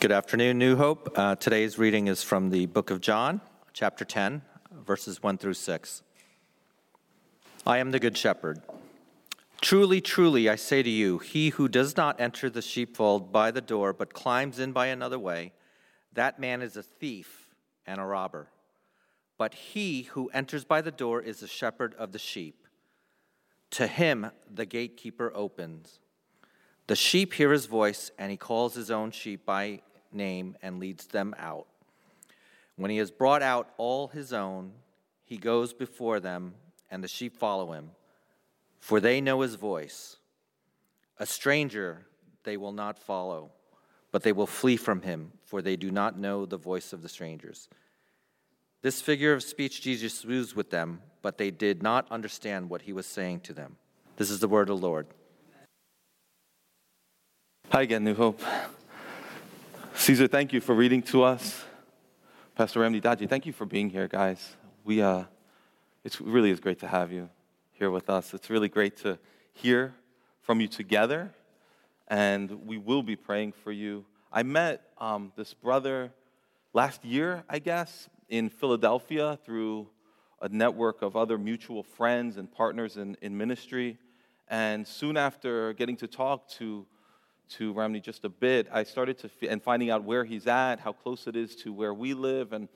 Good afternoon, New Hope. Today's reading is from the book of John, chapter 10, verses 1 through 6. I am the good shepherd. Truly, truly, I say to you, he who does not enter the sheepfold by the door, but climbs in by another way, that man is a thief and a robber. But he who enters by the door is the shepherd of the sheep. To him the gatekeeper opens. The sheep hear his voice, and he calls his own sheep by name and leads them out. When he has brought out all his own, he goes before them, and the sheep follow him, for they know his voice. A stranger they will not follow, but they will flee from him, for they do not know the voice of the strangers. This figure of speech Jesus used with them, but they did not understand what he was saying to them. This is the word of the Lord. Hi again, New Hope. Caesar, thank you for reading to us. Pastor Ramneek Daji, thank you for being here, guys. It really is great to have you here with us. It's really great to hear from you together, and we will be praying for you. I met this brother last year, I guess, in Philadelphia through a network of other mutual friends and partners in ministry. And soon after getting to talk to Ramneek just a bit, I started and finding out where he's at, how close it is to where we live, and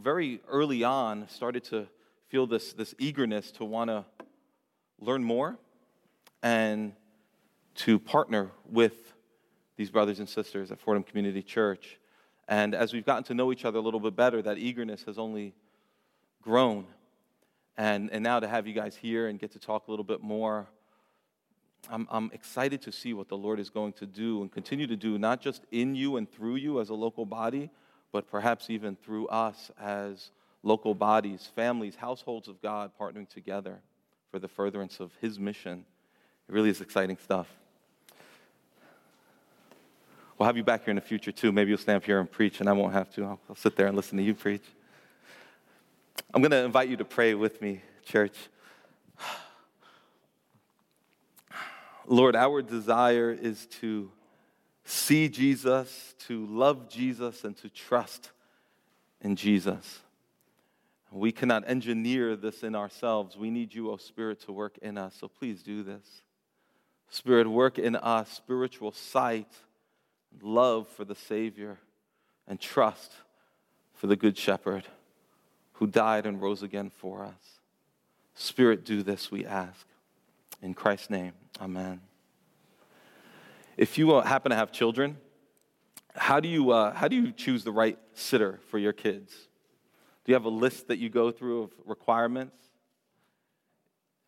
very early on started to feel this eagerness to want to learn more and to partner with these brothers and sisters at Fordham Community Church. And as we've gotten to know each other a little bit better, that eagerness has only grown. And now to have you guys here and get to talk a little bit more, I'm excited to see what the Lord is going to do and continue to do, not just in you and through you as a local body, but perhaps even through us as local bodies, families, households of God partnering together for the furtherance of his mission. It really is exciting stuff. We'll have you back here in the future, too. Maybe you'll stand up here and preach, and I won't have to. I'll sit there and listen to you preach. I'm going to invite you to pray with me, church. Lord, our desire is to see Jesus, to love Jesus, and to trust in Jesus. We cannot engineer this in ourselves. We need you, O Spirit, to work in us. So please do this. Spirit, work in us spiritual sight, love for the Savior, and trust for the Good Shepherd who died and rose again for us. Spirit, do this, we ask. In Christ's name, amen. If you happen to have children, how do you choose the right sitter for your kids? Do you have a list that you go through of requirements?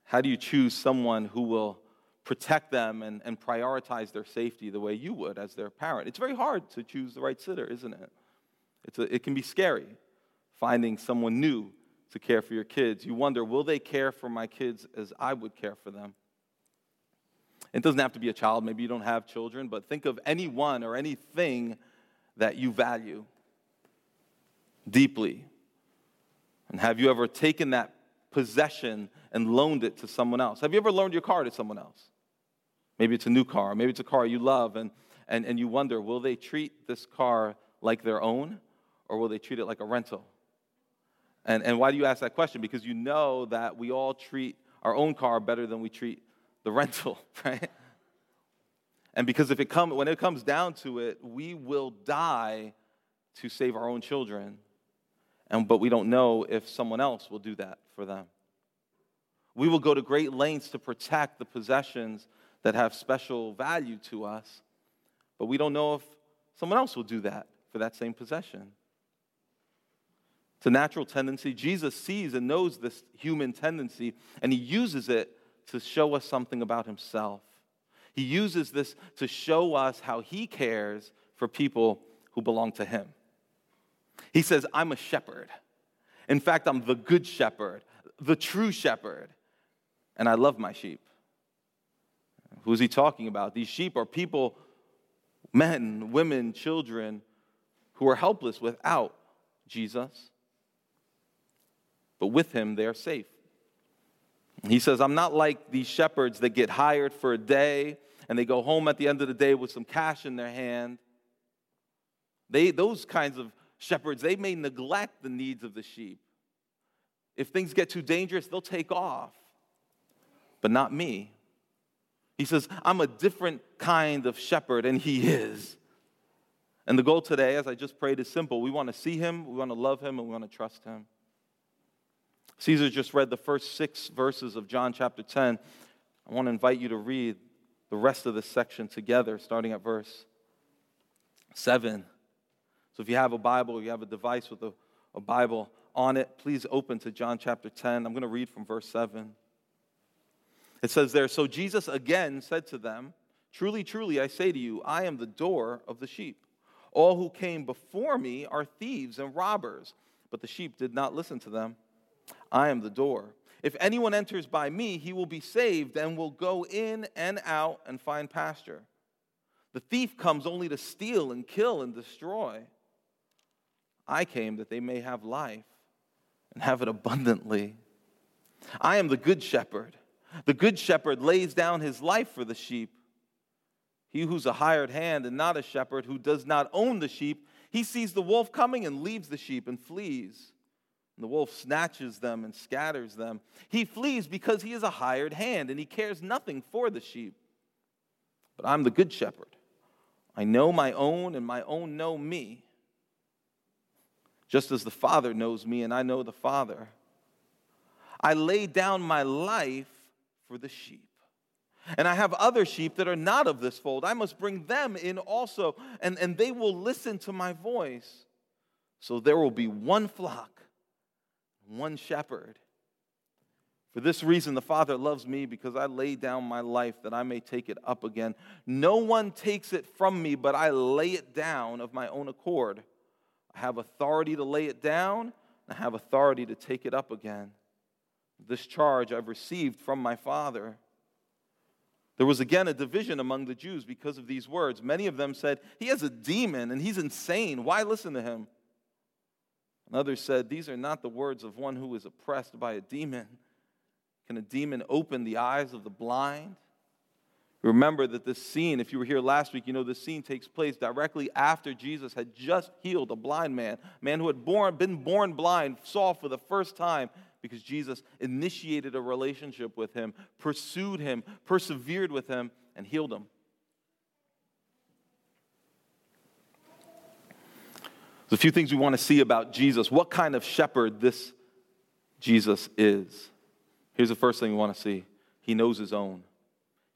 How do you choose someone who will protect them and prioritize their safety the way you would as their parent? It's very hard to choose the right sitter, isn't it? It can be scary finding someone new to care for your kids. You wonder, will they care for my kids as I would care for them? It doesn't have to be a child. Maybe you don't have children, but think of anyone or anything that you value deeply. And have you ever taken that possession and loaned it to someone else? Have you ever loaned your car to someone else? Maybe it's a new car. Maybe it's a car you love, and you wonder, will they treat this car like their own, or will they treat it like a rental? And why do you ask that question? Because you know that we all treat our own car better than we treat the rental, right? And because when it comes down to it, we will die to save our own children, but we don't know if someone else will do that for them. We will go to great lengths to protect the possessions that have special value to us, but we don't know if someone else will do that for that same possession. It's a natural tendency. Jesus sees and knows this human tendency, and he uses it to show us something about himself. He uses this to show us how he cares for people who belong to him. He says, I'm a shepherd. In fact, I'm the good shepherd, the true shepherd, and I love my sheep. Who's he talking about? These sheep are people, men, women, children, who are helpless without Jesus, but with him they are safe. He says, I'm not like these shepherds that get hired for a day and they go home at the end of the day with some cash in their hand. Those kinds of shepherds, they may neglect the needs of the sheep. If things get too dangerous, they'll take off. But not me. He says, I'm a different kind of shepherd, and he is. And the goal today, as I just prayed, is simple. We want to see him, we want to love him, and we want to trust him. Caesar just read the first 6 verses of John chapter 10. I want to invite you to read the rest of this section together, starting at verse 7. So if you have a Bible, or you have a device with a Bible on it, please open to John chapter 10. I'm going to read from verse 7. It says there, "So Jesus again said to them, 'Truly, truly, I say to you, I am the door of the sheep. All who came before me are thieves and robbers, but the sheep did not listen to them. I am the door. If anyone enters by me, he will be saved and will go in and out and find pasture. The thief comes only to steal and kill and destroy. I came that they may have life and have it abundantly. I am the good shepherd. The good shepherd lays down his life for the sheep. He who's a hired hand and not a shepherd, who does not own the sheep, he sees the wolf coming and leaves the sheep and flees. And the wolf snatches them and scatters them. He flees because he is a hired hand and he cares nothing for the sheep. But I'm the good shepherd. I know my own and my own know me. Just as the Father knows me and I know the Father. I lay down my life for the sheep. And I have other sheep that are not of this fold. I must bring them in also, and they will listen to my voice. So there will be one flock, one shepherd. For this reason, the Father loves me, because I lay down my life that I may take it up again. No one takes it from me, but I lay it down of my own accord. I have authority to lay it down, and I have authority to take it up again. This charge I've received from my Father." There was again a division among the Jews because of these words. Many of them said, "He has a demon and he's insane. Why listen to him?" And others said, "These are not the words of one who is oppressed by a demon. Can a demon open the eyes of the blind?" Remember that this scene, if you were here last week, you know this scene takes place directly after Jesus had just healed a blind man. A man who had been born blind saw for the first time, because Jesus initiated a relationship with him, pursued him, persevered with him, and healed him. There's a few things we want to see about Jesus. What kind of shepherd this Jesus is. Here's the first thing we want to see. He knows his own.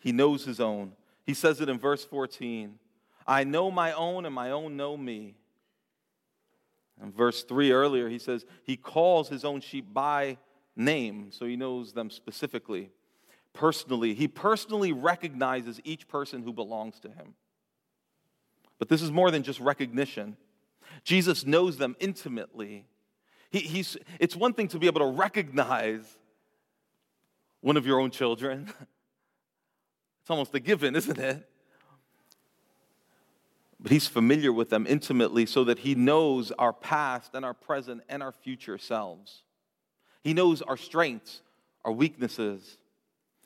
He knows his own. He says it in verse 14. I know my own, and my own know me. In verse 3 earlier, he says he calls his own sheep by name, so he knows them specifically. Personally, he personally recognizes each person who belongs to him. But this is more than just recognition. Jesus knows them intimately. It's one thing to be able to recognize one of your own children. It's almost a given, isn't it? But he's familiar with them intimately, so that he knows our past and our present and our future selves. He knows our strengths, our weaknesses,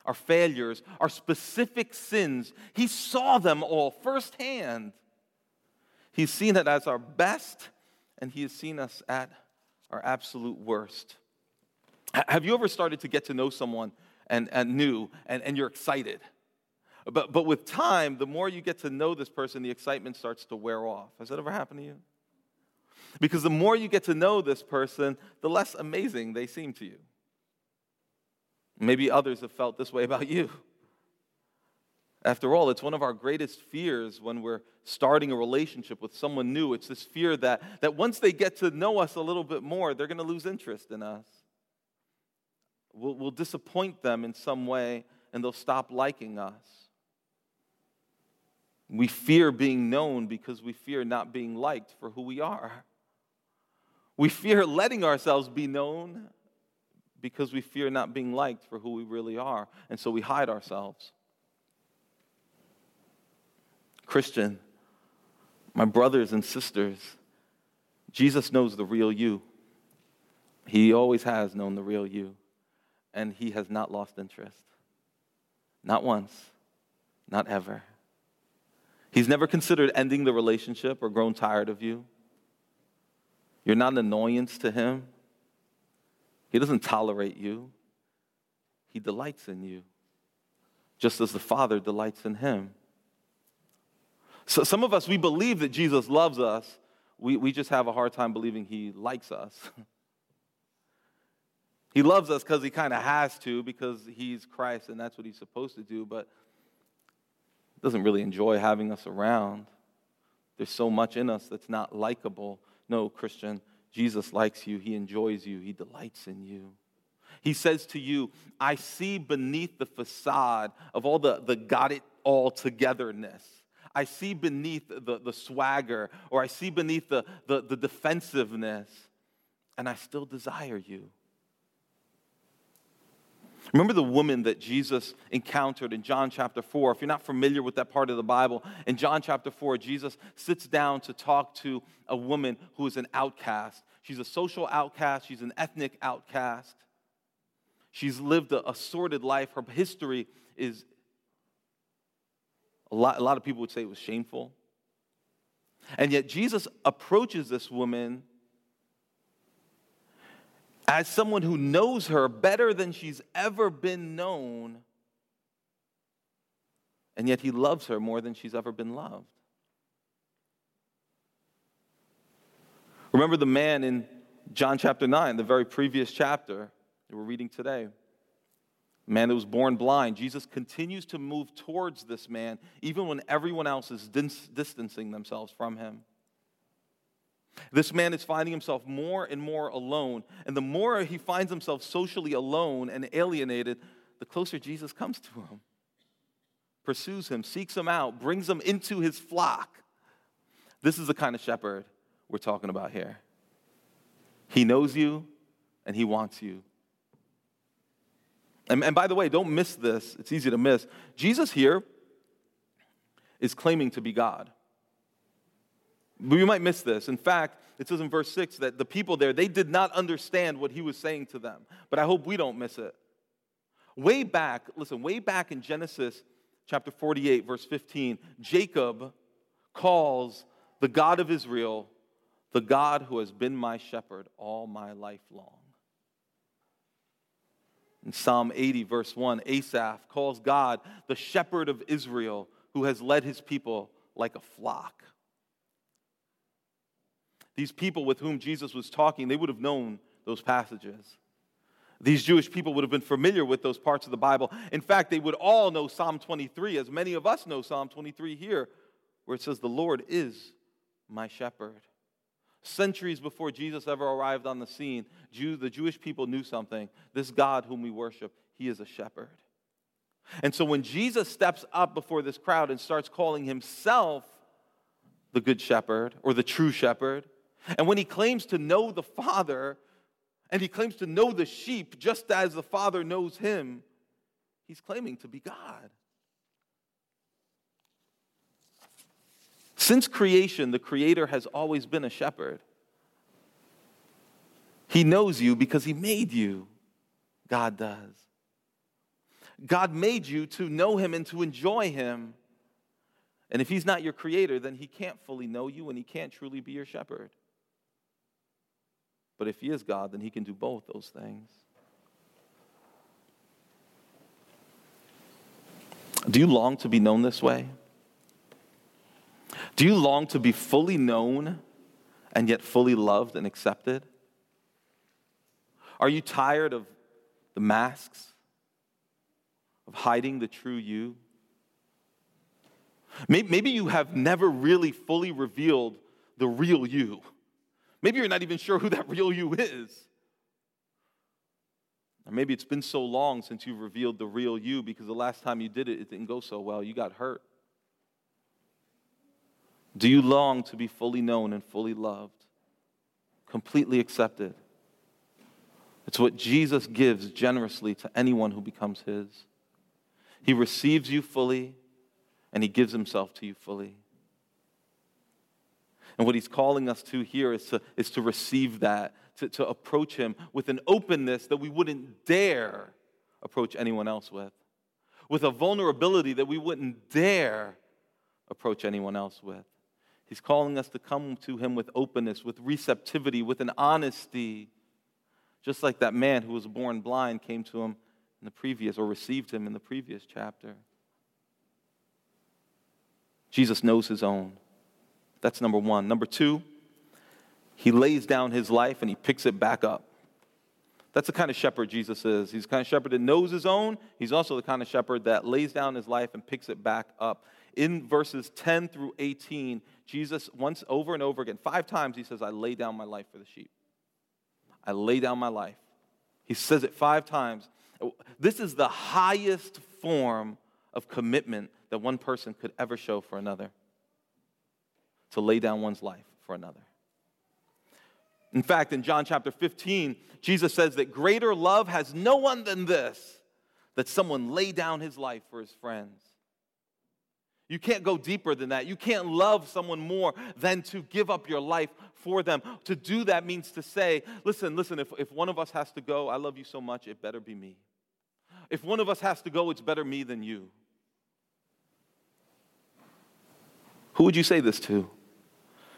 our failures, our specific sins. He saw them all firsthand. He's seen it as our best, and he has seen us at our absolute worst. Have you ever started to get to know someone and you're excited? But with time, the more you get to know this person, the excitement starts to wear off. Has that ever happened to you? Because the more you get to know this person, the less amazing they seem to you. Maybe others have felt this way about you. After all, it's one of our greatest fears when we're starting a relationship with someone new. It's this fear that once they get to know us a little bit more, they're going to lose interest in us. We'll disappoint them in some way, and they'll stop liking us. We fear being known because we fear not being liked for who we are. We fear letting ourselves be known because we fear not being liked for who we really are, and so we hide ourselves. Christian, my brothers and sisters, Jesus knows the real you. He always has known the real you, and he has not lost interest. Not once, not ever. He's never considered ending the relationship or grown tired of you. You're not an annoyance to him. He doesn't tolerate you. He delights in you, just as the Father delights in him. So some of us, we believe that Jesus loves us. We just have a hard time believing he likes us. He loves us because he kind of has to, because he's Christ and that's what he's supposed to do, but he doesn't really enjoy having us around. There's so much in us that's not likable. No, Christian, Jesus likes you. He enjoys you. He delights in you. He says to you, I see beneath the facade of all the got-it-all-togetherness. I see beneath the swagger, or I see beneath the defensiveness, and I still desire you. Remember the woman that Jesus encountered in John chapter 4. If you're not familiar with that part of the Bible, in John chapter 4, Jesus sits down to talk to a woman who is an outcast. She's a social outcast. She's an ethnic outcast. She's lived a sordid life. Her history is, a lot of people would say it was shameful. And yet Jesus approaches this woman as someone who knows her better than she's ever been known, and yet he loves her more than she's ever been loved. Remember the man in John chapter 9, the very previous chapter that we're reading today. The man that was born blind. Jesus continues to move towards this man, even when everyone else is distancing themselves from him. This man is finding himself more and more alone. And the more he finds himself socially alone and alienated, the closer Jesus comes to him, pursues him, seeks him out, brings him into his flock. This is the kind of shepherd we're talking about here. He knows you and he wants you. And by the way, don't miss this. It's easy to miss. Jesus here is claiming to be God. But you might miss this. In fact, it says in verse 6 that the people there, they did not understand what he was saying to them. But I hope we don't miss it. Way back in Genesis chapter 48, verse 15, Jacob calls the God of Israel the God who has been my shepherd all my life long. In Psalm 80, verse 1, Asaph calls God the shepherd of Israel who has led his people like a flock. These people with whom Jesus was talking, they would have known those passages. These Jewish people would have been familiar with those parts of the Bible. In fact, they would all know Psalm 23, as many of us know Psalm 23 here, where it says, the Lord is my shepherd. Centuries before Jesus ever arrived on the scene, the Jewish people knew something. This God whom we worship, he is a shepherd. And so when Jesus steps up before this crowd and starts calling himself the good shepherd or the true shepherd, and when he claims to know the Father, and he claims to know the sheep just as the Father knows him, he's claiming to be God. Since creation, the Creator has always been a shepherd. He knows you because he made you. God does. God made you to know him and to enjoy him. And if he's not your creator, then he can't fully know you and he can't truly be your shepherd. But if he is God, then he can do both those things. Do you long to be known this way? Do you long to be fully known and yet fully loved and accepted? Are you tired of the masks, of hiding the true you? Maybe you have never really fully revealed the real you. Maybe you're not even sure who that real you is. Or maybe it's been so long since you've revealed the real you because the last time you did it, it didn't go so well. You got hurt. Do you long to be fully known and fully loved, completely accepted? It's what Jesus gives generously to anyone who becomes his. He receives you fully, and he gives himself to you fully. And what he's calling us to here is to receive that, to approach him with an openness that we wouldn't dare approach anyone else with a vulnerability that we wouldn't dare approach anyone else with. He's calling us to come to him with openness, with receptivity, with an honesty, just like that man who was born blind came to him in the previous, or received him in the previous chapter. Jesus knows his own. That's number one. Number two, he lays down his life and he picks it back up. That's the kind of shepherd Jesus is. He's the kind of shepherd that knows his own. He's also the kind of shepherd that lays down his life and picks it back up. In verses 10 through 18, Jesus once over and over again, 5 times he says, I lay down my life for the sheep. I lay down my life. He says it 5 times. This is the highest form of commitment that one person could ever show for another, to lay down one's life for another. In fact, in John chapter 15, Jesus says that greater love has no one than this, that someone lay down his life for his friends. You can't go deeper than that. You can't love someone more than to give up your life for them. To do that means to say, listen, if one of us has to go, I love you so much, it better be me. If one of us has to go, it's better me than you. Who would you say this to?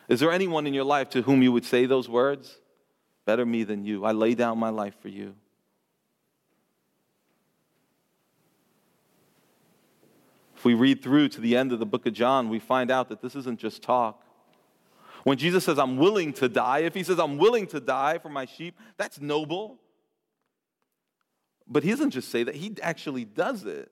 Is there anyone in your life to whom you would say those words? Better me than you. I lay down my life for you. If we read through to the end of the book of John, we find out that this isn't just talk. When Jesus says, I'm willing to die, if he says, I'm willing to die for my sheep, that's noble. But he doesn't just say that. He actually does it.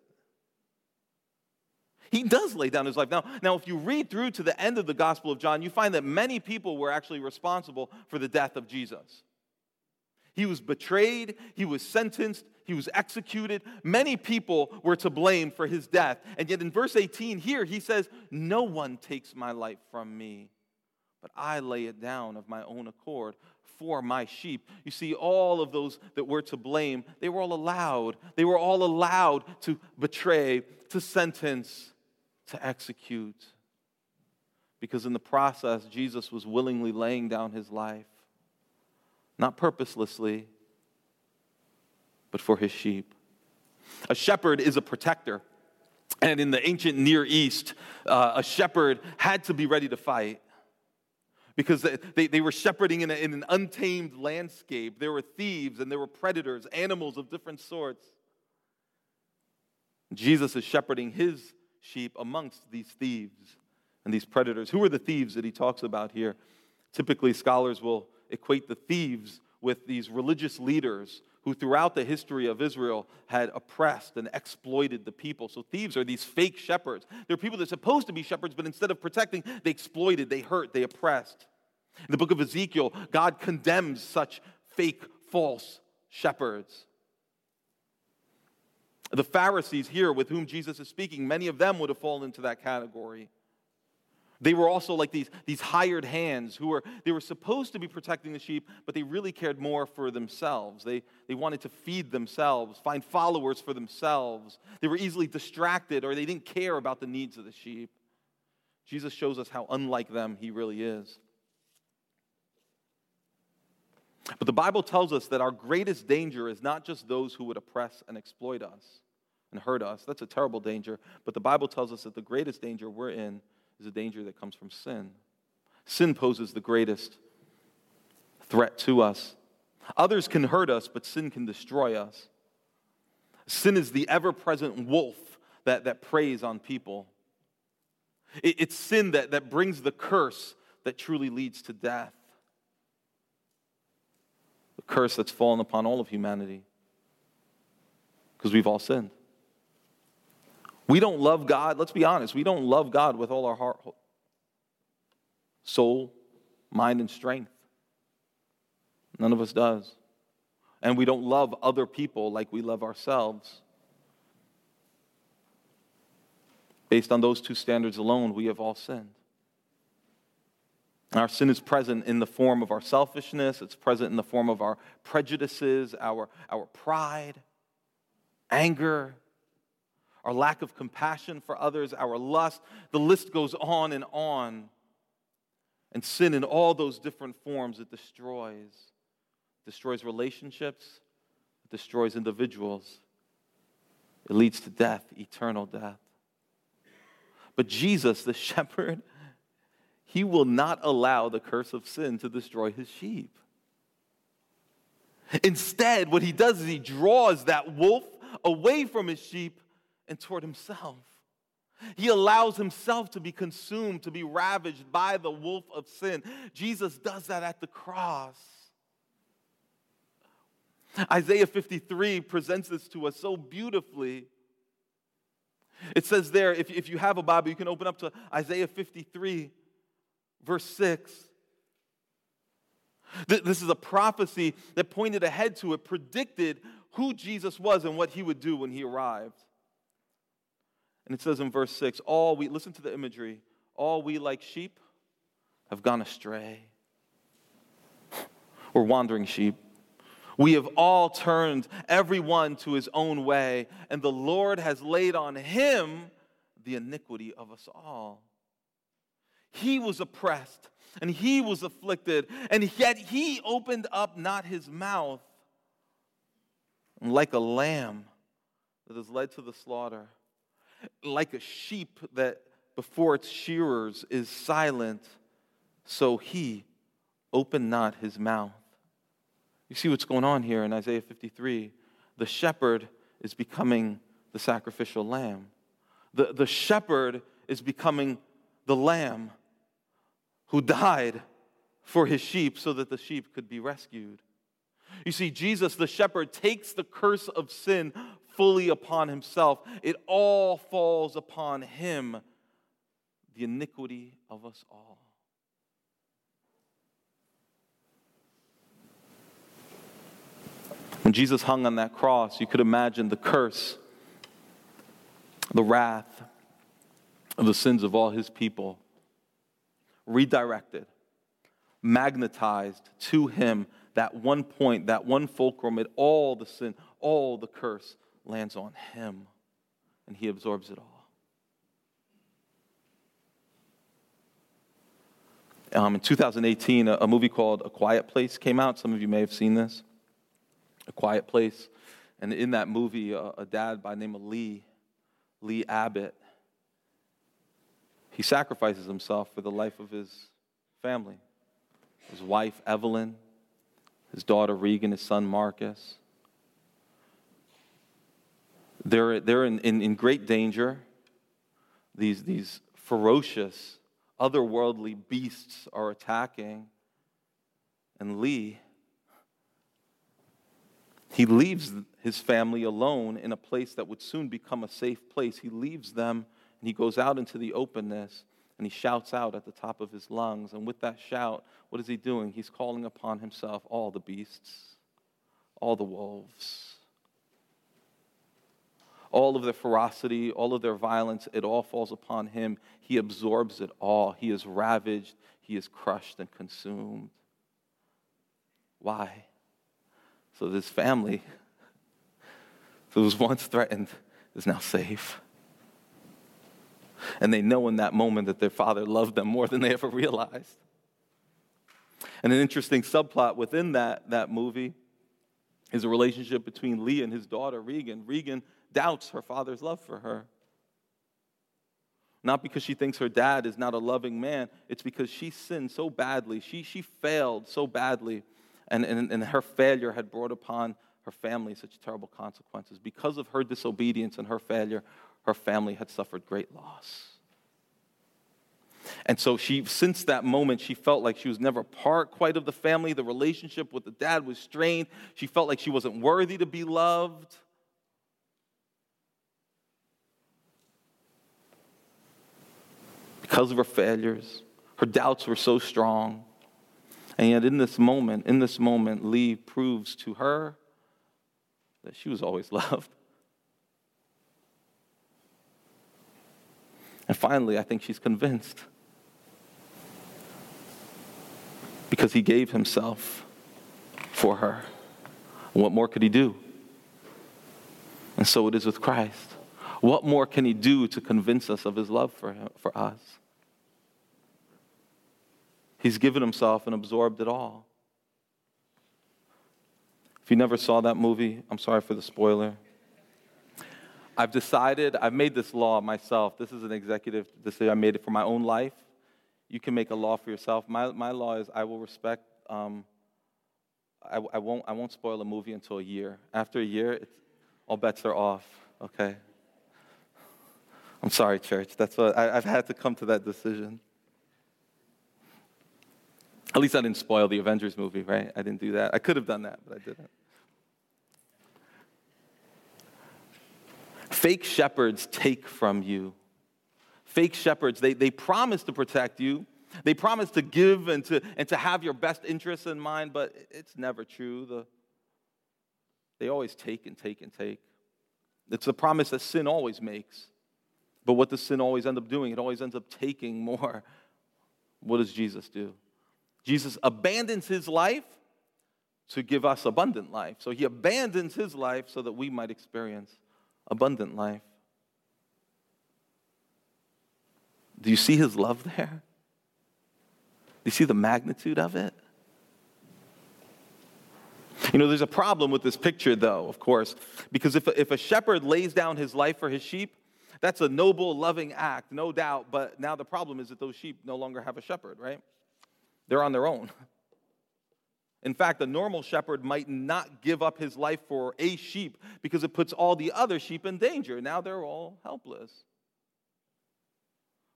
He does lay down his life. Now, if you read through to the end of the Gospel of John, you find that many people were actually responsible for the death of Jesus. He was betrayed, he was sentenced, he was executed. Many people were to blame for his death. And yet in verse 18 here, he says, no one takes my life from me, but I lay it down of my own accord for my sheep. You see, all of those that were to blame, they were all allowed. They were all allowed to betray, to sentence, to execute, because in the process, Jesus was willingly laying down his life, not purposelessly, but for his sheep. A shepherd is a protector, and in the ancient Near East, a shepherd had to be ready to fight, because they were shepherding in an untamed landscape. There were thieves and there were predators, animals of different sorts. Jesus is shepherding his sheep amongst these thieves and these predators. Who are the thieves that he talks about here? Typically, scholars will equate the thieves with these religious leaders who throughout the history of Israel had oppressed and exploited the people. So thieves are these fake shepherds. They're people that are supposed to be shepherds, but instead of protecting, they exploited, they hurt, they oppressed. In the book of Ezekiel, God condemns such fake, false shepherds. The Pharisees here with whom Jesus is speaking, many of them would have fallen into that category. They were also like these hired hands who were supposed to be protecting the sheep, but they really cared more for themselves. They wanted to feed themselves, find followers for themselves. They were easily distracted, or they didn't care about the needs of the sheep. Jesus shows us how unlike them he really is. But the Bible tells us that our greatest danger is not just those who would oppress and exploit us and hurt us. That's a terrible danger. But the Bible tells us that the greatest danger we're in is a danger that comes from sin. Sin poses the greatest threat to us. Others can hurt us, but sin can destroy us. Sin is the ever-present wolf that preys on people. It's sin that brings the curse that truly leads to death. Curse that's fallen upon all of humanity because we've all sinned. We don't love God. Let's be honest. We don't love God with all our heart, soul, mind, and strength. None of us does. And we don't love other people like we love ourselves. Based on those two standards alone, we have all sinned. Our sin is present in the form of our selfishness. It's present in the form of our prejudices, our pride, anger, our lack of compassion for others, our lust. The list goes on and on. And sin in all those different forms, it destroys. It destroys relationships. It destroys individuals. It leads to death, eternal death. But Jesus, the shepherd, he will not allow the curse of sin to destroy his sheep. Instead, what he does is he draws that wolf away from his sheep and toward himself. He allows himself to be consumed, to be ravaged by the wolf of sin. Jesus does that at the cross. Isaiah 53 presents this to us so beautifully. It says there, if you have a Bible, you can open up to Isaiah 53, verse 6. This is a prophecy that pointed ahead to it, predicted who Jesus was and what he would do when he arrived. And it says in verse 6, listen to the imagery, all we like sheep have gone astray. We're wandering sheep. We have all turned everyone to his own way, and the Lord has laid on him the iniquity of us all. He was oppressed, and he was afflicted, and yet he opened up not his mouth. And like a lamb that is led to the slaughter, like a sheep that before its shearers is silent, so he opened not his mouth. You see what's going on here in Isaiah 53. The shepherd is becoming the sacrificial lamb. The shepherd is becoming the lamb who died for his sheep so that the sheep could be rescued. You see, Jesus, the shepherd, takes the curse of sin fully upon himself. It all falls upon him, the iniquity of us all. When Jesus hung on that cross, you could imagine the curse, the wrath of the sins of all his people redirected, magnetized to him. That one point, that one fulcrum, all the sin, all the curse lands on him, and he absorbs it all. In 2018, a movie called A Quiet Place came out. Some of you may have seen this, A Quiet Place. And in that movie, a dad by the name of Lee Abbott, he sacrifices himself for the life of his family, his wife, Evelyn, his daughter Regan, his son Marcus. They're in great danger. These ferocious, otherworldly beasts are attacking. And Lee, he leaves his family alone in a place that would soon become a safe place. He leaves them and he goes out into the openness and he shouts out at the top of his lungs. And with that shout, what is he doing? He's calling upon himself all the beasts, all the wolves, all of their ferocity, all of their violence. It all falls upon him. He absorbs it all. He is ravaged. He is crushed and consumed. Why? So this family that was once threatened is now safe. And they know in that moment that their father loved them more than they ever realized. And an interesting subplot within that movie is a relationship between Lee and his daughter, Regan. Regan doubts her father's love for her. Not because she thinks her dad is not a loving man. It's because she sinned so badly. She failed so badly. And her failure had brought upon her family such terrible consequences. Because of her disobedience and her failure, her family had suffered great loss. And so since that moment, she felt like she was never part quite of the family. The relationship with the dad was strained. She felt like she wasn't worthy to be loved. Because of her failures, her doubts were so strong. And yet in this moment, Lee proves to her that she was always loved. And finally, I think she's convinced because he gave himself for her. What more could he do? And so it is with Christ. What more can he do to convince us of his love for us? He's given himself and absorbed it all. If you never saw that movie, I'm sorry for the spoiler. I've decided, I've made this law myself. This is an executive decision. I made it for my own life. You can make a law for yourself. My law is I will respect, I won't spoil a movie until a year. After a year, all bets are off, okay? I'm sorry, church. That's what I've had to come to that decision. At least I didn't spoil the Avengers movie, right? I didn't do that. I could have done that, but I didn't. Fake shepherds take from you. Fake shepherds, they promise to protect you. They promise to give and to have your best interests in mind, but it's never true. They always take and take and take. It's the promise that sin always makes. But what does sin always end up doing? It always ends up taking more. What does Jesus do? Jesus abandons his life to give us abundant life. So he abandons his life so that we might experience abundant life. Do you see his love there? Do you see the magnitude of it? You know, there's a problem with this picture, though, of course, because if a shepherd lays down his life for his sheep, that's a noble, loving act, no doubt, but now the problem is that those sheep no longer have a shepherd, right? They're on their own. In fact, a normal shepherd might not give up his life for a sheep because it puts all the other sheep in danger. Now they're all helpless.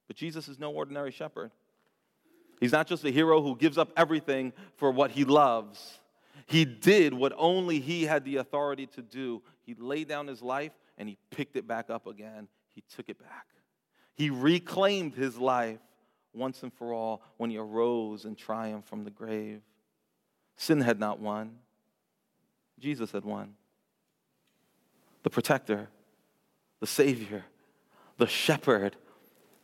But Jesus is no ordinary shepherd. He's not just a hero who gives up everything for what he loves. He did what only he had the authority to do. He laid down his life and he picked it back up again. He took it back. He reclaimed his life once and for all when he arose in triumph from the grave. Sin had not won. Jesus had won. The protector, the savior, the shepherd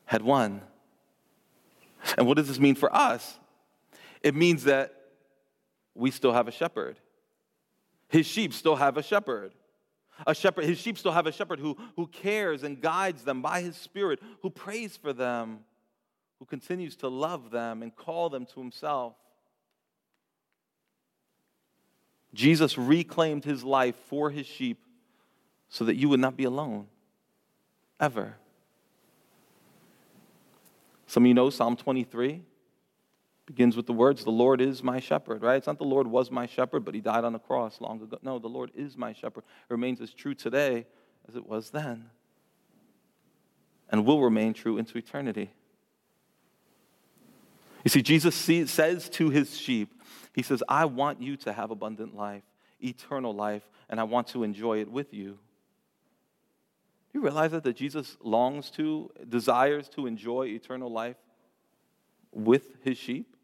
had won. And what does this mean for us? It means that we still have a shepherd. His sheep still have a shepherd. His sheep still have a shepherd who cares and guides them by his spirit, who prays for them, who continues to love them and call them to himself. Jesus reclaimed his life for his sheep so that you would not be alone, ever. Some of you know Psalm 23 begins with the words, "The Lord is my shepherd," right? It's not the Lord was my shepherd, but he died on the cross long ago. No, the Lord is my shepherd. It remains as true today as it was then and will remain true into eternity. You see, Jesus says to his sheep, he says, "I want you to have abundant life, eternal life, and I want to enjoy it with you." Do you realize that Jesus desires to enjoy eternal life with his sheep?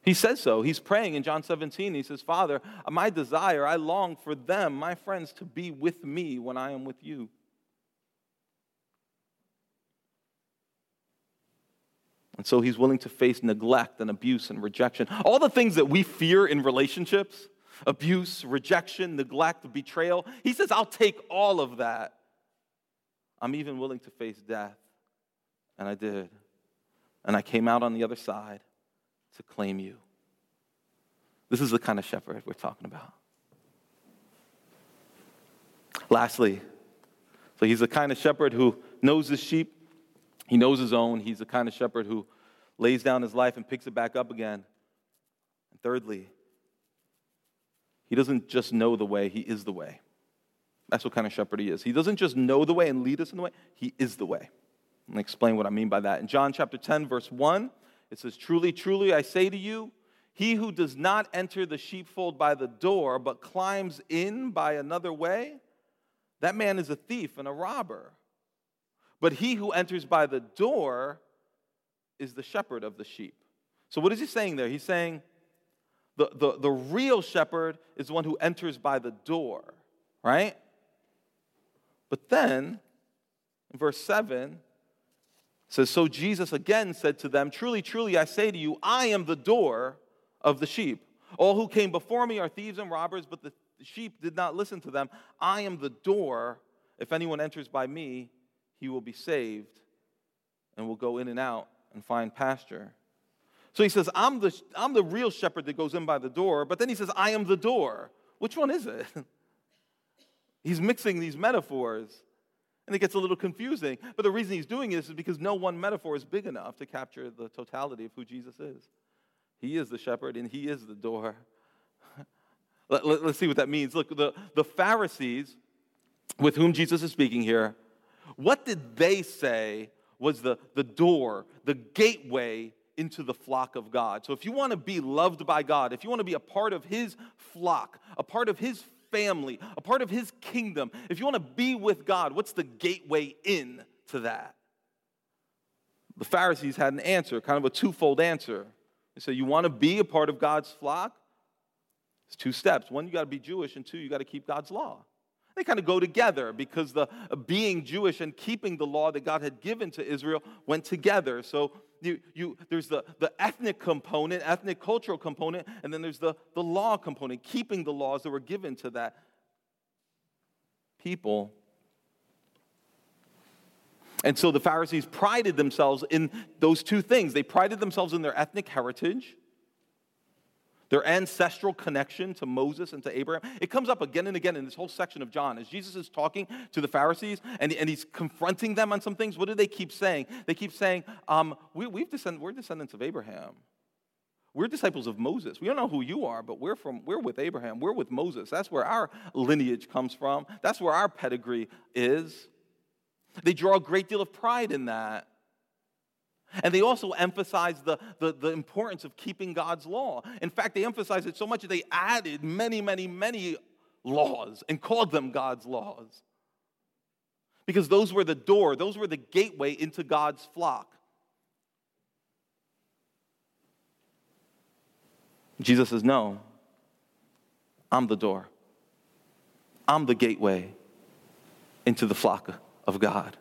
He says so. He's praying in John 17. He says, "Father, my desire, I long for them, my friends, to be with me when I am with you." And so he's willing to face neglect and abuse and rejection. All the things that we fear in relationships, abuse, rejection, neglect, betrayal. He says, "I'll take all of that. I'm even willing to face death." And I did. And I came out on the other side to claim you. This is the kind of shepherd we're talking about. Lastly, so he's the kind of shepherd who knows his sheep. He knows his own. He's the kind of shepherd who lays down his life and picks it back up again. And thirdly, he doesn't just know the way, he is the way. That's what kind of shepherd he is. He doesn't just know the way and lead us in the way, he is the way. Let me explain what I mean by that. In John chapter 10, verse 1, it says, "Truly, truly, I say to you, he who does not enter the sheepfold by the door, but climbs in by another way, that man is a thief and a robber. But he who enters by the door is the shepherd of the sheep." So what is he saying there? He's saying the real shepherd is the one who enters by the door, right? But then, in verse 7, it says, "So Jesus again said to them, 'Truly, truly, I say to you, I am the door of the sheep. All who came before me are thieves and robbers, but the sheep did not listen to them. I am the door. If anyone enters by me, he will be saved and will go in and out and find pasture.'" So he says, I'm the real shepherd that goes in by the door, but then he says, I am the door. Which one is it? He's mixing these metaphors, and it gets a little confusing. But the reason he's doing this is because no one metaphor is big enough to capture the totality of who Jesus is. He is the shepherd, and he is the door. Let's see what that means. Look, the Pharisees, with whom Jesus is speaking here, what did they say was the door, the gateway into the flock of God? So if you want to be loved by God, if you want to be a part of his flock, a part of his family, a part of his kingdom, if you want to be with God, what's the gateway in to that? The Pharisees had an answer, kind of a twofold answer. They said, you want to be a part of God's flock? It's two steps. One, you got to be Jewish, and two, you got to keep God's law. They kind of go together because the being Jewish and keeping the law that God had given to Israel went together. So there's the ethnic component, ethnic cultural component, and then there's the law component, keeping the laws that were given to that people. And so the Pharisees prided themselves in those two things. They prided themselves in their ethnic heritage, their ancestral connection to Moses and to Abraham. It comes up again and again in this whole section of John. As Jesus is talking to the Pharisees and he's confronting them on some things, what do they keep saying? They keep saying, we're descendants of Abraham. We're disciples of Moses. We don't know who you are, but we're with Abraham. We're with Moses. That's where our lineage comes from. That's where our pedigree is. They draw a great deal of pride in that. And they also emphasize the importance of keeping God's law. In fact, they emphasize it so much that they added many laws and called them God's laws. Because those were the door, those were the gateway into God's flock. Jesus says, no, I'm the door. I'm the gateway into the flock of God.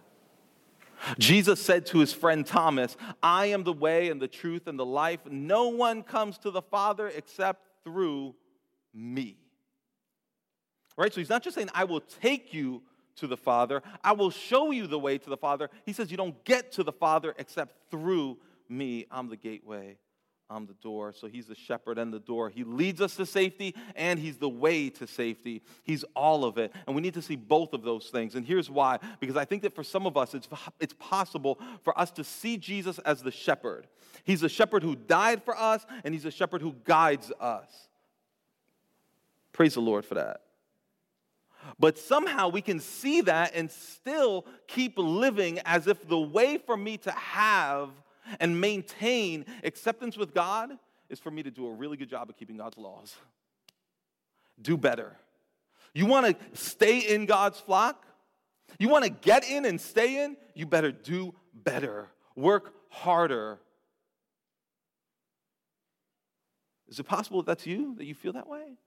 Jesus said to his friend Thomas, I am the way and the truth and the life. No one comes to the Father except through me. Right? So he's not just saying, I will take you to the Father. I will show you the way to the Father. He says, you don't get to the Father except through me. I'm the gateway. I'm the door. So he's the shepherd and the door. He leads us to safety, and he's the way to safety. He's all of it. And we need to see both of those things. And here's why. Because I think that for some of us, it's possible for us to see Jesus as the shepherd. He's a shepherd who died for us, and he's a shepherd who guides us. Praise the Lord for that. But somehow we can see that and still keep living as if the way for me to have and maintain acceptance with God is for me to do a really good job of keeping God's laws. Do better. You want to stay in God's flock? You want to get in and stay in? You better do better. Work harder. Is it possible that's you, that you feel that way?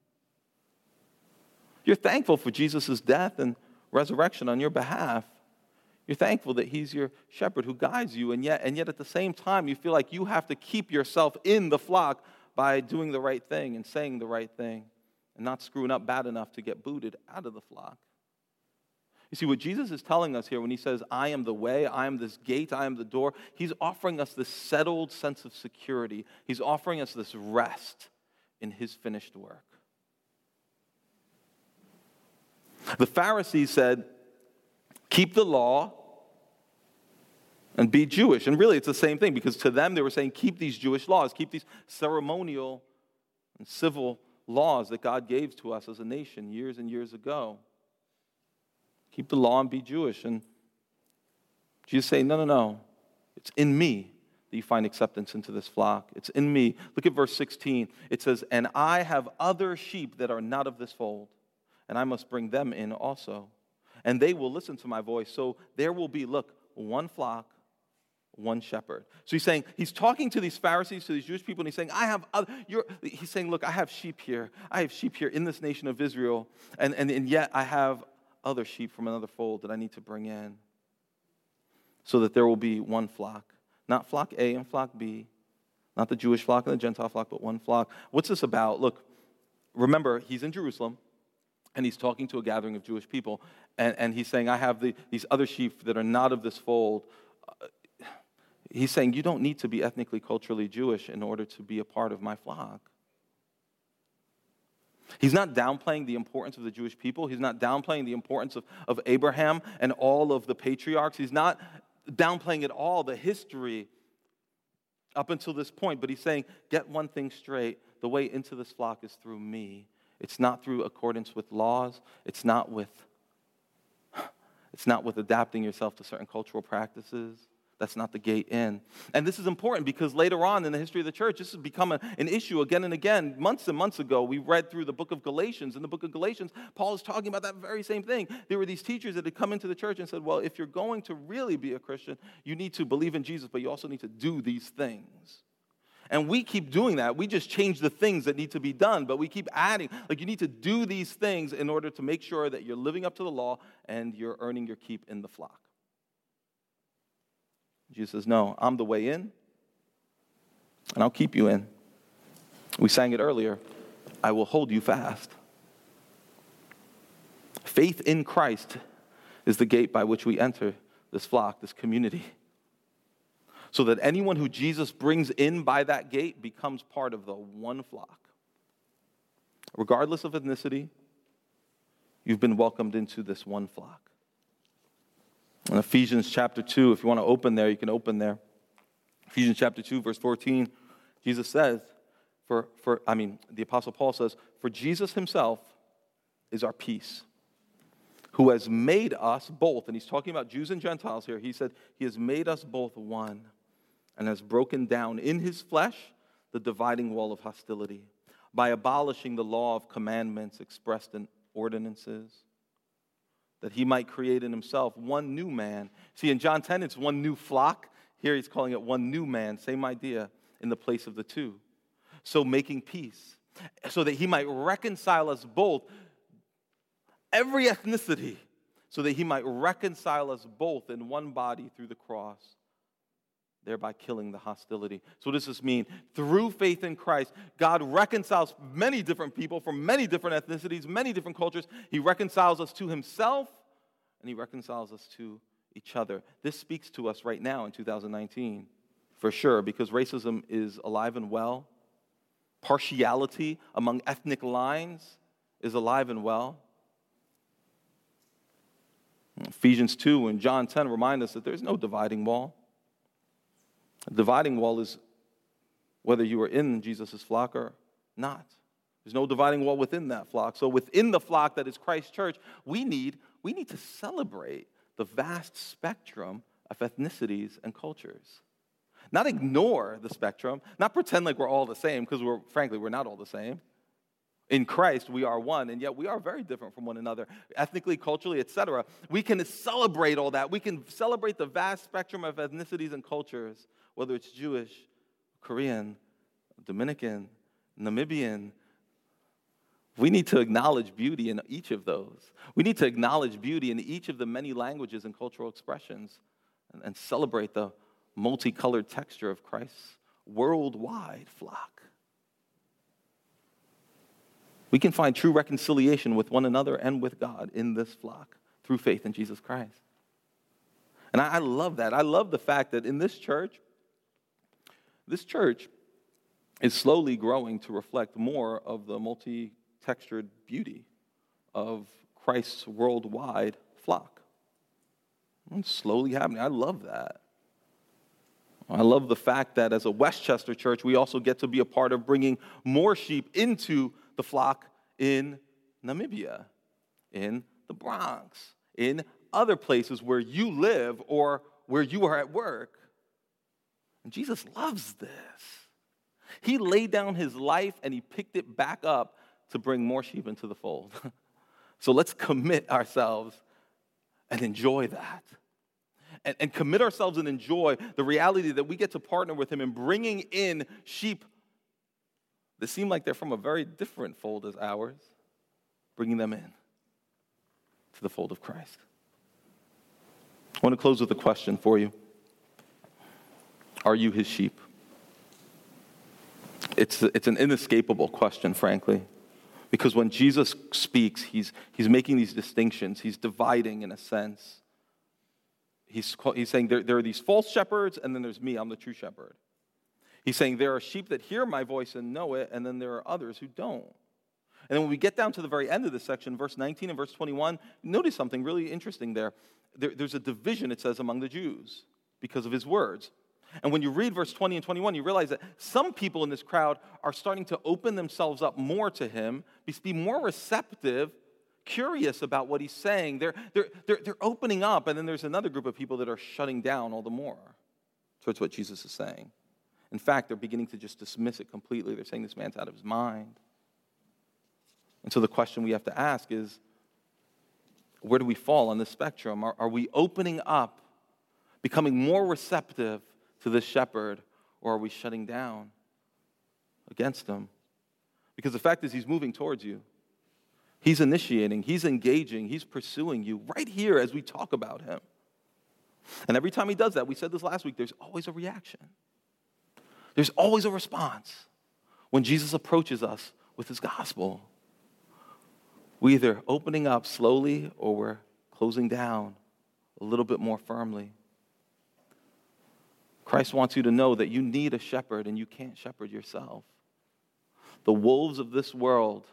You're thankful for Jesus' death and resurrection on your behalf. You're thankful that he's your shepherd who guides you, and yet at the same time, you feel like you have to keep yourself in the flock by doing the right thing and saying the right thing and not screwing up bad enough to get booted out of the flock. You see, what Jesus is telling us here when he says, I am the way, I am this gate, I am the door, he's offering us this settled sense of security. He's offering us this rest in his finished work. The Pharisees said, keep the law and be Jewish. And really, it's the same thing, because to them, they were saying, keep these Jewish laws, keep these ceremonial and civil laws that God gave to us as a nation years and years ago. Keep the law and be Jewish. And Jesus saying, no. It's in me that you find acceptance into this flock. It's in me. Look at verse 16. It says, and I have other sheep that are not of this fold, and I must bring them in also. And they will listen to my voice. So there will be, look, one flock, one shepherd. So he's saying, he's talking to these Pharisees, to these Jewish people, and he's saying, he's saying, look, I have sheep here. I have sheep here in this nation of Israel. And yet I have other sheep from another fold that I need to bring in so that there will be one flock. Not flock A and flock B. Not the Jewish flock and the Gentile flock, but one flock. What's this about? Look, remember, he's in Jerusalem. And he's talking to a gathering of Jewish people, and he's saying, I have these other sheep that are not of this fold. He's saying, you don't need to be ethnically, culturally Jewish in order to be a part of my flock. He's not downplaying the importance of the Jewish people. He's not downplaying the importance of Abraham and all of the patriarchs. He's not downplaying at all the history up until this point, but he's saying, get one thing straight. The way into this flock is through me. It's not through accordance with laws. It's not with adapting yourself to certain cultural practices. That's not the gate in. And this is important because later on in the history of the church, this has become an issue again and again. Months and months ago, we read through the book of Galatians. In the book of Galatians, Paul is talking about that very same thing. There were these teachers that had come into the church and said, well, if you're going to really be a Christian, you need to believe in Jesus, but you also need to do these things. And we keep doing that. We just change the things that need to be done, but we keep adding. Like, you need to do these things in order to make sure that you're living up to the law and you're earning your keep in the flock. Jesus says, no, I'm the way in, and I'll keep you in. We sang it earlier. I will hold you fast. Faith in Christ is the gate by which we enter this flock, this community, so that anyone who Jesus brings in by that gate becomes part of the one flock. Regardless of ethnicity, you've been welcomed into this one flock. In Ephesians chapter 2, if you want to open there, you can open there. Ephesians chapter 2, verse 14, Jesus says, the Apostle Paul says, for Jesus himself is our peace, who has made us both, and he's talking about Jews and Gentiles here. He said, he has made us both one and has broken down in his flesh the dividing wall of hostility by abolishing the law of commandments expressed in ordinances, that he might create in himself one new man. See, in John 10, it's one new flock. Here he's calling it one new man, same idea, in the place of the two. So making peace, so that he might reconcile us both, every ethnicity, so that he might reconcile us both in one body through the cross, thereby killing the hostility. So what does this mean? Through faith in Christ, God reconciles many different people from many different ethnicities, many different cultures. He reconciles us to himself, and he reconciles us to each other. This speaks to us right now in 2019, for sure, because racism is alive and well. Partiality among ethnic lines is alive and well. Ephesians 2 and John 10 remind us that there's no dividing wall. The dividing wall is whether you are in Jesus' flock or not. There's no dividing wall within that flock. So within the flock that is Christ's church, we need to celebrate the vast spectrum of ethnicities and cultures. Not ignore the spectrum, not pretend like we're all the same, because frankly, we're not all the same. In Christ, we are one, and yet we are very different from one another, ethnically, culturally, etc. We can celebrate all that. We can celebrate the vast spectrum of ethnicities and cultures, whether it's Jewish, Korean, Dominican, Namibian. We need to acknowledge beauty in each of those. We need to acknowledge beauty in each of the many languages and cultural expressions and celebrate the multicolored texture of Christ's worldwide flock. We can find true reconciliation with one another and with God in this flock through faith in Jesus Christ. And I love that. I love the fact that in this church is slowly growing to reflect more of the multi-textured beauty of Christ's worldwide flock. It's slowly happening. I love that. I love the fact that as a Westchester church, we also get to be a part of bringing more sheep into the flock in Namibia, in the Bronx, in other places where you live or where you are at work. And Jesus loves this. He laid down his life and he picked it back up to bring more sheep into the fold. So let's commit ourselves and enjoy that. And commit ourselves and enjoy the reality that we get to partner with him in bringing in sheep that seem like they're from a very different fold as ours, bringing them in to the fold of Christ. I want to close with a question for you. Are you his sheep? It's an inescapable question, frankly, because when Jesus speaks, he's making these distinctions. He's dividing, in a sense. He's saying there are these false shepherds, and then there's me. I'm the true shepherd. He's saying there are sheep that hear my voice and know it, and then there are others who don't. And then when we get down to the very end of this section, verse 19 and verse 21, notice something really interesting there. There's a division, it says, among the Jews because of his words. And when you read verse 20 and 21, you realize that some people in this crowd are starting to open themselves up more to him, be more receptive, curious about what he's saying. They're opening up, and then there's another group of people that are shutting down all the more towards what Jesus is saying. In fact, they're beginning to just dismiss it completely. They're saying this man's out of his mind. And so the question we have to ask is, where do we fall on this spectrum? Are we opening up, becoming more receptive to this shepherd, or are we shutting down against him? Because the fact is, he's moving towards you. He's initiating, he's engaging, he's pursuing you right here as we talk about him. And every time he does that, we said this last week, there's always a reaction. There's always a response when Jesus approaches us with his gospel. We're either opening up slowly or we're closing down a little bit more firmly. Christ wants you to know that you need a shepherd and you can't shepherd yourself. The wolves of this world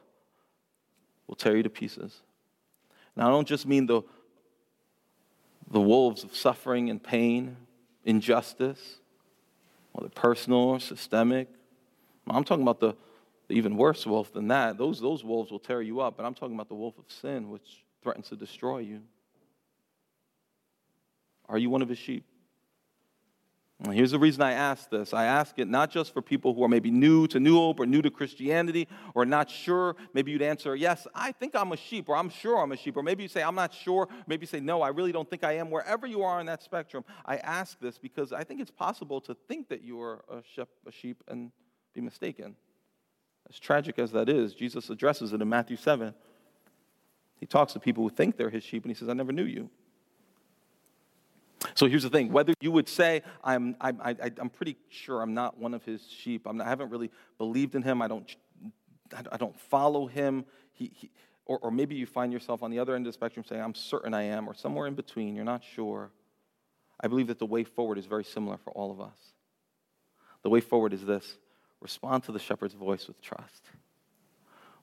will tear you to pieces. And I don't just mean the wolves of suffering and pain, injustice, whether personal or systemic. I'm talking about the even worse wolf than that. Those wolves will tear you up, but I'm talking about the wolf of sin, which threatens to destroy you. Are you one of his sheep? Well, here's the reason I ask this. I ask it not just for people who are maybe new to New Hope or new to Christianity or not sure. Maybe you'd answer, yes, I think I'm a sheep, or I'm sure I'm a sheep. Or maybe you say, I'm not sure. Maybe you say, no, I really don't think I am. Wherever you are on that spectrum, I ask this because I think it's possible to think that you are a sheep and be mistaken. As tragic as that is, Jesus addresses it in Matthew 7. He talks to people who think they're his sheep, and he says, I never knew you. So here's the thing, whether you would say, I'm pretty sure I'm not one of his sheep, I haven't really believed in him, I don't follow him, or maybe you find yourself on the other end of the spectrum saying, I'm certain I am, or somewhere in between, you're not sure. I believe that the way forward is very similar for all of us. The way forward is this: respond to the shepherd's voice with trust.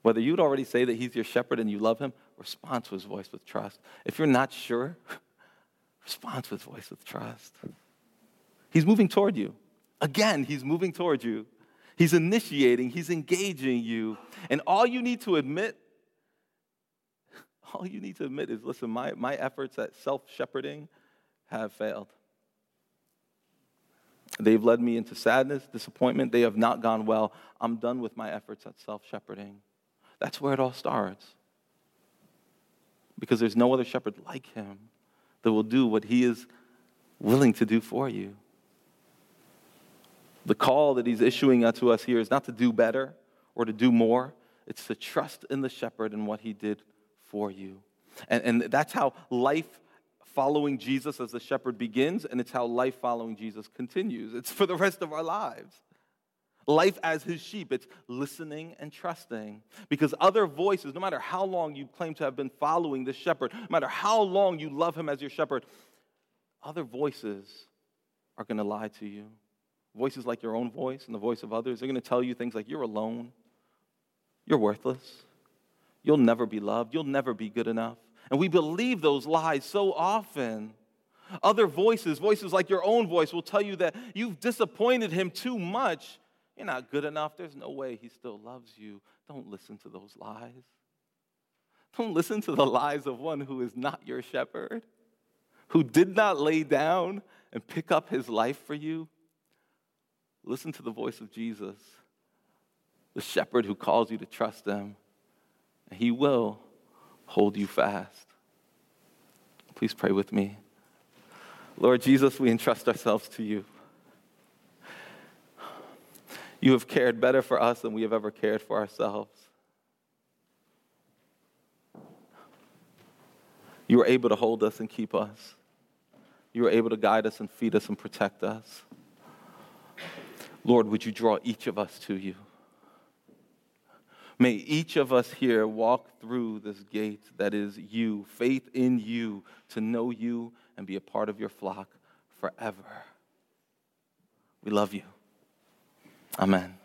Whether you'd already say that he's your shepherd and you love him, respond to his voice with trust. If you're not sure, response with voice of trust. He's moving toward you. Again, he's moving toward you. He's initiating. He's engaging you. And all you need to admit is, listen, my efforts at self-shepherding have failed. They've led me into sadness, disappointment. They have not gone well. I'm done with my efforts at self-shepherding. That's where it all starts. Because there's no other shepherd like him that will do what he is willing to do for you. The call that he's issuing to us here is not to do better or to do more. It's to trust in the shepherd and what he did for you. And that's how life following Jesus as the shepherd begins, and it's how life following Jesus continues. It's for the rest of our lives. Life as his sheep, it's listening and trusting. Because other voices, no matter how long you claim to have been following this shepherd, no matter how long you love him as your shepherd, other voices are going to lie to you. Voices like your own voice and the voice of others, they're going to tell you things like, you're alone, you're worthless, you'll never be loved, you'll never be good enough. And we believe those lies so often. Other voices like your own voice, will tell you that you've disappointed him too much. You're not good enough. There's no way he still loves you. Don't listen to those lies. Don't listen to the lies of one who is not your shepherd, who did not lay down and pick up his life for you. Listen to the voice of Jesus, the shepherd who calls you to trust him, and he will hold you fast. Please pray with me. Lord Jesus, we entrust ourselves to you. You have cared better for us than we have ever cared for ourselves. You are able to hold us and keep us. You are able to guide us and feed us and protect us. Lord, would you draw each of us to you? May each of us here walk through this gate that is you, faith in you, to know you and be a part of your flock forever. We love you. Amen.